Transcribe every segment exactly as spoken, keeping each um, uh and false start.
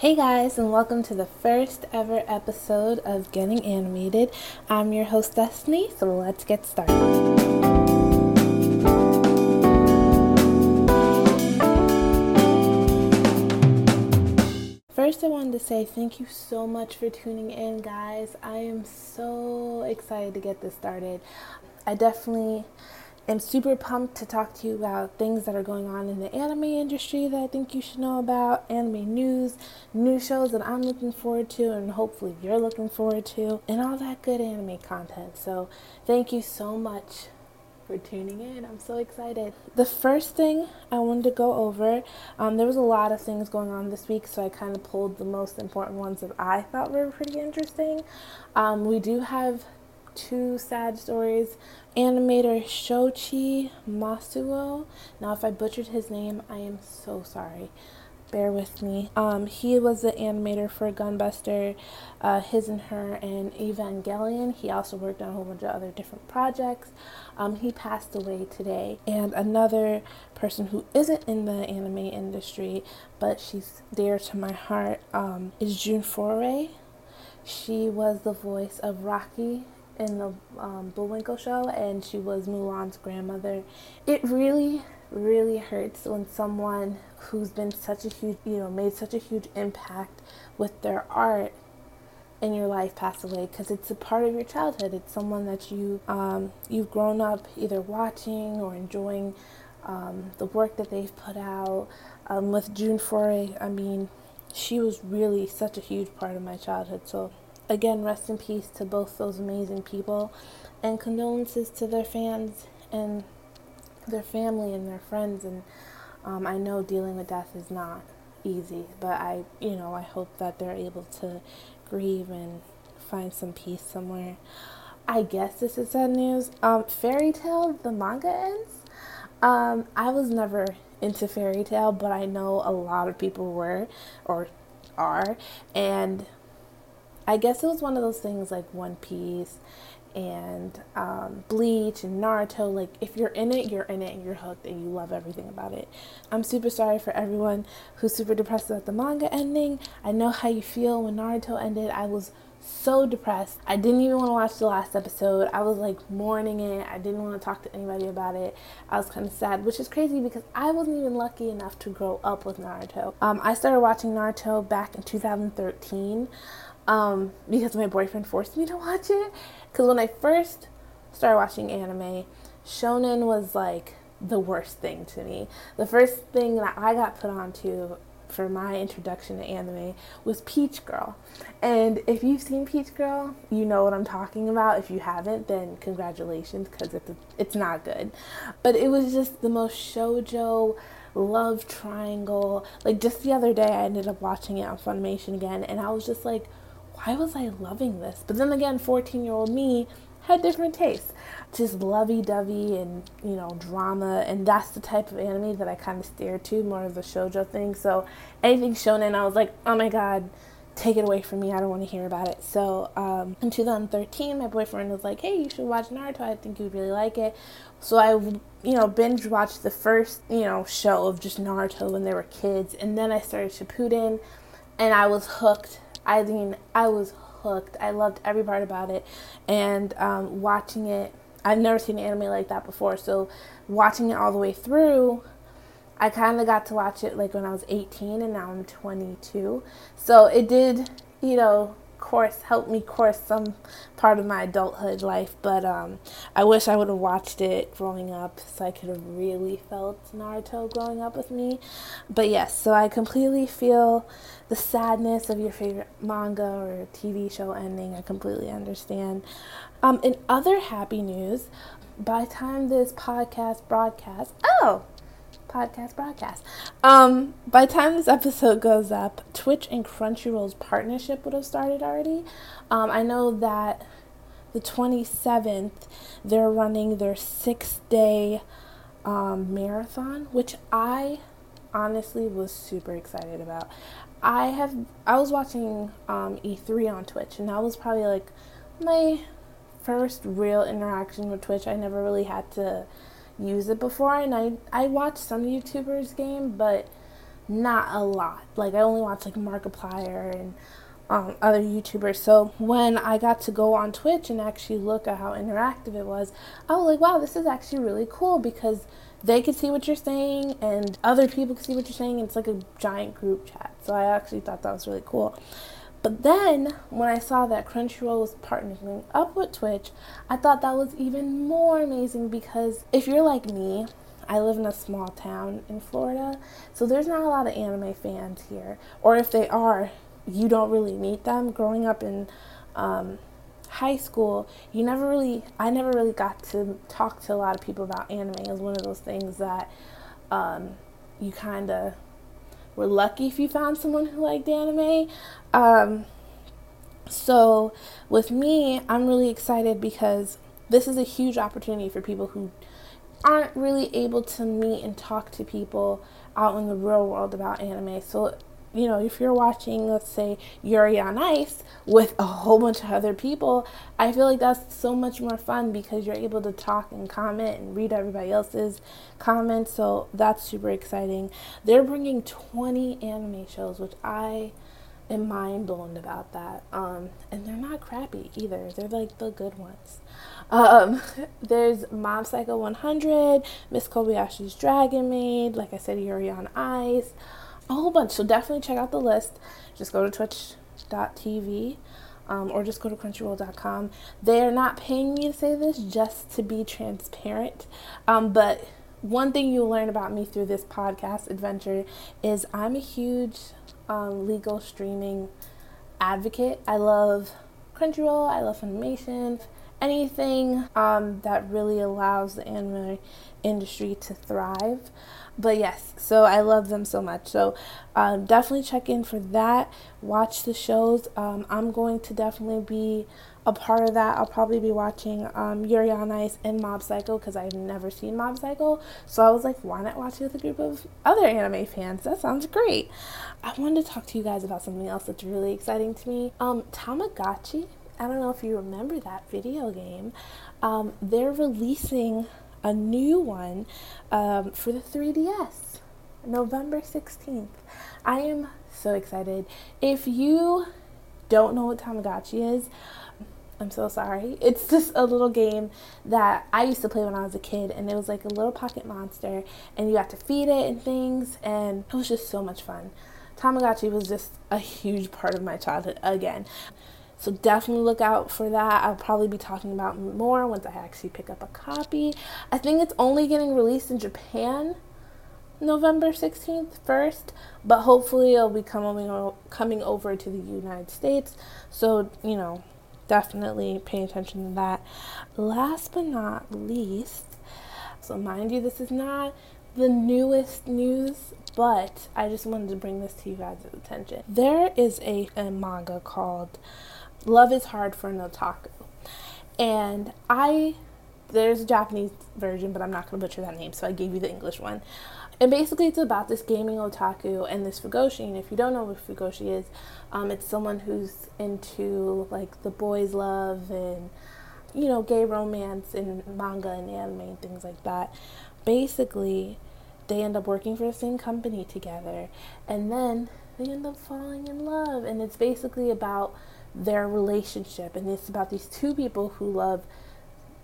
Hey guys, and welcome to the first ever episode of Getting Animated. I'm your host Destiny, so let's get started. First, I wanted to say thank you so much for tuning in, guys. I am so excited to get this started. I definitely am super pumped to talk to you about things that are going on in the anime industry that I think you should know about, anime news, new shows that I'm looking forward to and hopefully you're looking forward to, and all that good anime content. So thank you so much for tuning in. I'm so excited. The first thing I wanted to go over, um, there was a lot of things going on this week, so I kind of pulled the most important ones that I thought were pretty interesting. Um, we do have two sad stories. Animator Shochi Masuo, now if I butchered his name, I am so sorry. Bear with me. Um, he was the animator for Gunbuster, uh, His and Her, and Evangelion. He also worked on a whole bunch of other different projects. Um, he passed away today. And another person who isn't in the anime industry, but she's dear to my heart, um, is June Foray. She was the voice of Rocky in the um, Bullwinkle show, and she was Mulan's grandmother. It really... really hurts when someone who's been such a huge, you know, made such a huge impact with their art in your life passed away, because it's a part of your childhood. It's someone that you, um, you've grown up either watching or enjoying um, the work that they've put out. Um, with June Foray, I mean, she was really such a huge part of my childhood. So again, rest in peace to both those amazing people, and condolences to their fans and their family and their friends. And um, I know dealing with death is not easy, but I you know I hope that they're able to grieve and find some peace somewhere. I guess this is sad news. um, Fairy Tale, the manga, ends. um, I was never into Fairy Tale, but I know a lot of people were or are, and I guess it was one of those things like One Piece and um, Bleach and Naruto. Like, if you're in it, you're in it, and you're hooked, and you love everything about it. I'm super sorry for everyone who's super depressed about the manga ending. I know how you feel. When Naruto ended, I was so depressed. I didn't even want to watch the last episode. I was like mourning it. I didn't want to talk to anybody about it. I was kind of sad, which is crazy because I wasn't even lucky enough to grow up with Naruto. Um, I started watching Naruto back in two thousand thirteen. Um, because my boyfriend forced me to watch it. Because when I first started watching anime, shonen was like the worst thing to me. The first thing that I got put onto for my introduction to anime was Peach Girl. And if you've seen Peach Girl, you know what I'm talking about. If you haven't, then congratulations, because it's, it's not good. But it was just the most shoujo love triangle. Like, just the other day, I ended up watching it on Funimation again, and I was just like, why was I loving this? But then again, fourteen-year-old me had different tastes. Just lovey-dovey and, you know, drama. And that's the type of anime that I kind of steer to, more of the shoujo thing. So anything shonen, I was like, oh my god, take it away from me. I don't want to hear about it. So um, in two thousand thirteen, my boyfriend was like, hey, you should watch Naruto. I think you'd really like it. So I, you know, binge-watched the first, you know, show of just Naruto when they were kids. And then I started Shippuden, and I was hooked. I mean, I was hooked. I loved every part about it, and um, watching it, I've never seen an anime like that before, so watching it all the way through, I kind of got to watch it like when I was eighteen, and now I'm twenty-two, so it did, you know, course, help me course some part of my adulthood life, but um, I wish I would have watched it growing up so I could have really felt Naruto growing up with me. But yes, so I completely feel the sadness of your favorite manga or T V show ending. I completely understand. Um, in other happy news, by the time this podcast broadcast, oh! podcast broadcast. Um, by the time this episode goes up, Twitch and Crunchyroll's partnership would have started already. Um, I know that the twenty-seventh, they're running their six-day um, marathon, which I honestly was super excited about. I have, I was watching um, E three on Twitch, and that was probably like my first real interaction with Twitch. I never really had to use it before, and I, I watched some YouTubers game, but not a lot. Like, I only watch, like, Markiplier and um, other YouTubers. So when I got to go on Twitch and actually look at how interactive it was, I was like, wow, this is actually really cool, because they could see what you're saying and other people could see what you're saying. And it's like a giant group chat. So I actually thought that was really cool. But then when I saw that Crunchyroll was partnering up with Twitch, I thought that was even more amazing, because if you're like me, I live in a small town in Florida, so there's not a lot of anime fans here. Or if they are, you don't really meet them. Growing up in um, high school, you never really, I never really got to talk to a lot of people about anime. It was one of those things that um, you kind of were lucky if you found someone who liked anime. Um, so with me, I'm really excited, because this is a huge opportunity for people who aren't really able to meet and talk to people out in the real world about anime. So, you know, if you're watching, let's say, Yuri on Ice with a whole bunch of other people, I feel like that's so much more fun, because you're able to talk and comment and read everybody else's comments. So that's super exciting. They're bringing twenty anime shows, which I am mind blown about that. Um, and they're not crappy either. They're like the good ones. Um, there's Mob Psycho one hundred, Miss Kobayashi's Dragon Maid, like I said, Yuri on Ice, a whole bunch. So definitely check out the list. Just go to twitch dot t v um, or just go to crunchyroll dot com. They are not paying me to say this, just to be transparent. Um, but one thing you'll learn about me through this podcast adventure is I'm a huge um, legal streaming advocate. I love Crunchyroll. I love Funimation. Anything um, that really allows the anime industry to thrive. But yes, so I love them so much. So um, definitely check in for that. Watch the shows. Um, I'm going to definitely be a part of that. I'll probably be watching um, Yuri on Ice and Mob Psycho, because I've never seen Mob Psycho. So I was like, why not watch it with a group of other anime fans? That sounds great. I wanted to talk to you guys about something else that's really exciting to me. Um, Tamagotchi. I don't know if you remember that video game. Um, they're releasing a new one um, for the three D S, November sixteenth. I am so excited. If you don't know what Tamagotchi is, I'm so sorry. It's just a little game that I used to play when I was a kid, and it was like a little pocket monster, and you had to feed it and things, and it was just so much fun. Tamagotchi was just a huge part of my childhood again. So definitely look out for that. I'll probably be talking about more once I actually pick up a copy. I think it's only getting released in Japan November sixteenth first, but hopefully it'll be coming, coming over to the United States. So, you know, definitely pay attention to that. Last but not least, so mind you, this is not the newest news, but I just wanted to bring this to you guys' attention. There is a, a manga called Love is Hard for an Otaku. And I, there's a Japanese version, but I'm not going to butcher that name, so I gave you the English one. And basically it's about this gaming otaku and this fujoshi. And if you don't know what fujoshi is, um, it's someone who's into, like, the boys' love and, you know, gay romance and manga and anime and things like that. Basically, they end up working for the same company together, and then they end up falling in love. And it's basically about their relationship, and it's about these two people who love,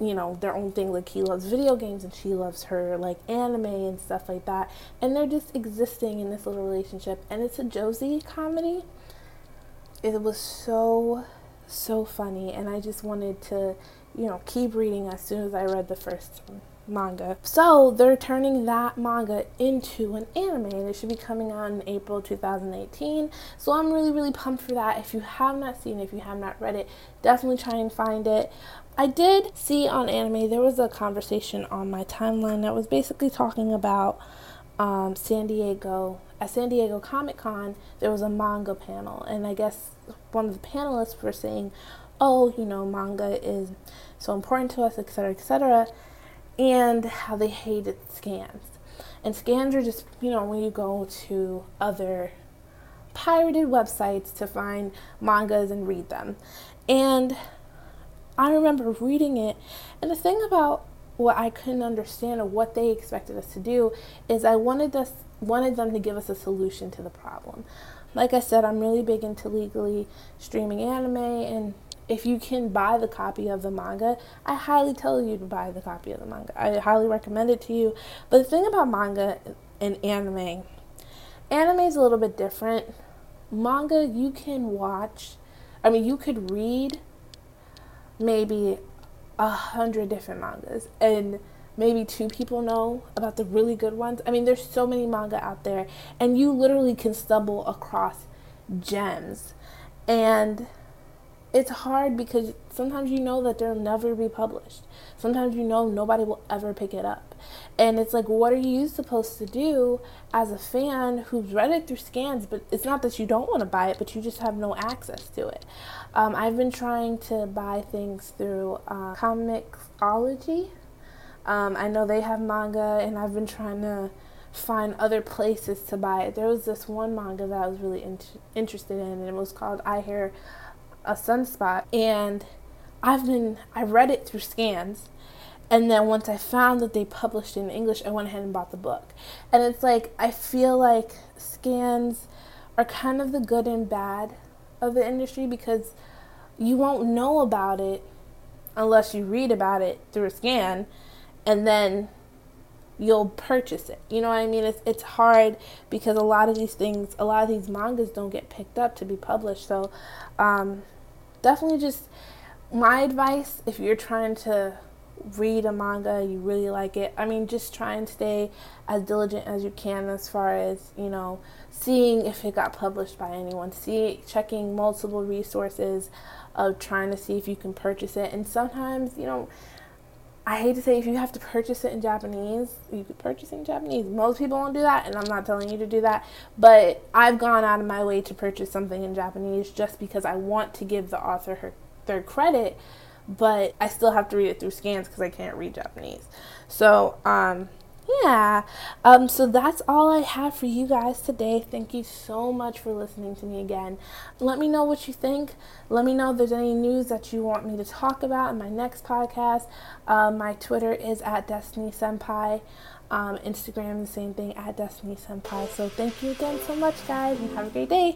you know, their own thing. Like, he loves video games and she loves her, like, anime and stuff like that, and they're just existing in this little relationship. And it's a Josei comedy. It was so so funny, and I just wanted to, you know, keep reading as soon as I read the first one. Manga. So they're turning that manga into an anime, and it should be coming out in April two thousand eighteen. So I'm really, really pumped for that. If you have not seen it, if you have not read it, definitely try and find it. I did see on anime, there was a conversation on my timeline that was basically talking about um, San Diego. At San Diego Comic-Con, there was a manga panel, and I guess one of the panelists were saying, oh, you know, manga is so important to us, etc., et cetera, and how they hated scans. And scans are just, you know, when you go to other pirated websites to find mangas and read them. And I remember reading it, and the thing about what I couldn't understand or what they expected us to do is I wanted us wanted them to give us a solution to the problem. Like I said, I'm really big into legally streaming anime, and if you can buy the copy of the manga, I highly tell you to buy the copy of the manga. I highly recommend it to you. But the thing about manga and anime, anime is a little bit different. Manga, you can watch, I mean, you could read maybe a hundred different mangas, and maybe two people know about the really good ones. I mean, there's so many manga out there, and you literally can stumble across gems. And it's hard because sometimes you know that they'll never be published. Sometimes you know nobody will ever pick it up. And it's like, what are you supposed to do as a fan who's read it through scans? But it's not that you don't want to buy it, but you just have no access to it. Um, I've been trying to buy things through uh, Comixology. Um, I know they have manga, and I've been trying to find other places to buy it. There was this one manga that I was really in- interested in, and it was called I Hear A Sunspot, and I've been I read it through scans, and then once I found that they published it in English, I went ahead and bought the book. And it's like, I feel like scans are kind of the good and bad of the industry, because you won't know about it unless you read about it through a scan, and then you'll purchase it. You know what I mean? It's it's hard because a lot of these things, a lot of these mangas don't get picked up to be published. So um, definitely just my advice, if you're trying to read a manga, you really like it, I mean, just try and stay as diligent as you can as far as, you know, seeing if it got published by anyone, see, checking multiple resources of trying to see if you can purchase it. And sometimes, you know, I hate to say, if you have to purchase it in Japanese, you could purchase it in Japanese. Most people won't do that, and I'm not telling you to do that. But I've gone out of my way to purchase something in Japanese just because I want to give the author her their credit, but I still have to read it through scans because I can't read Japanese. So, um, yeah. Um, so that's all I have for you guys today. Thank you so much for listening to me again. Let me know what you think. Let me know if there's any news that you want me to talk about in my next podcast. Uh, my Twitter is at DestinySenpai. Um, Instagram, the same thing, at DestinySenpai. So thank you again so much, guys, and have a great day.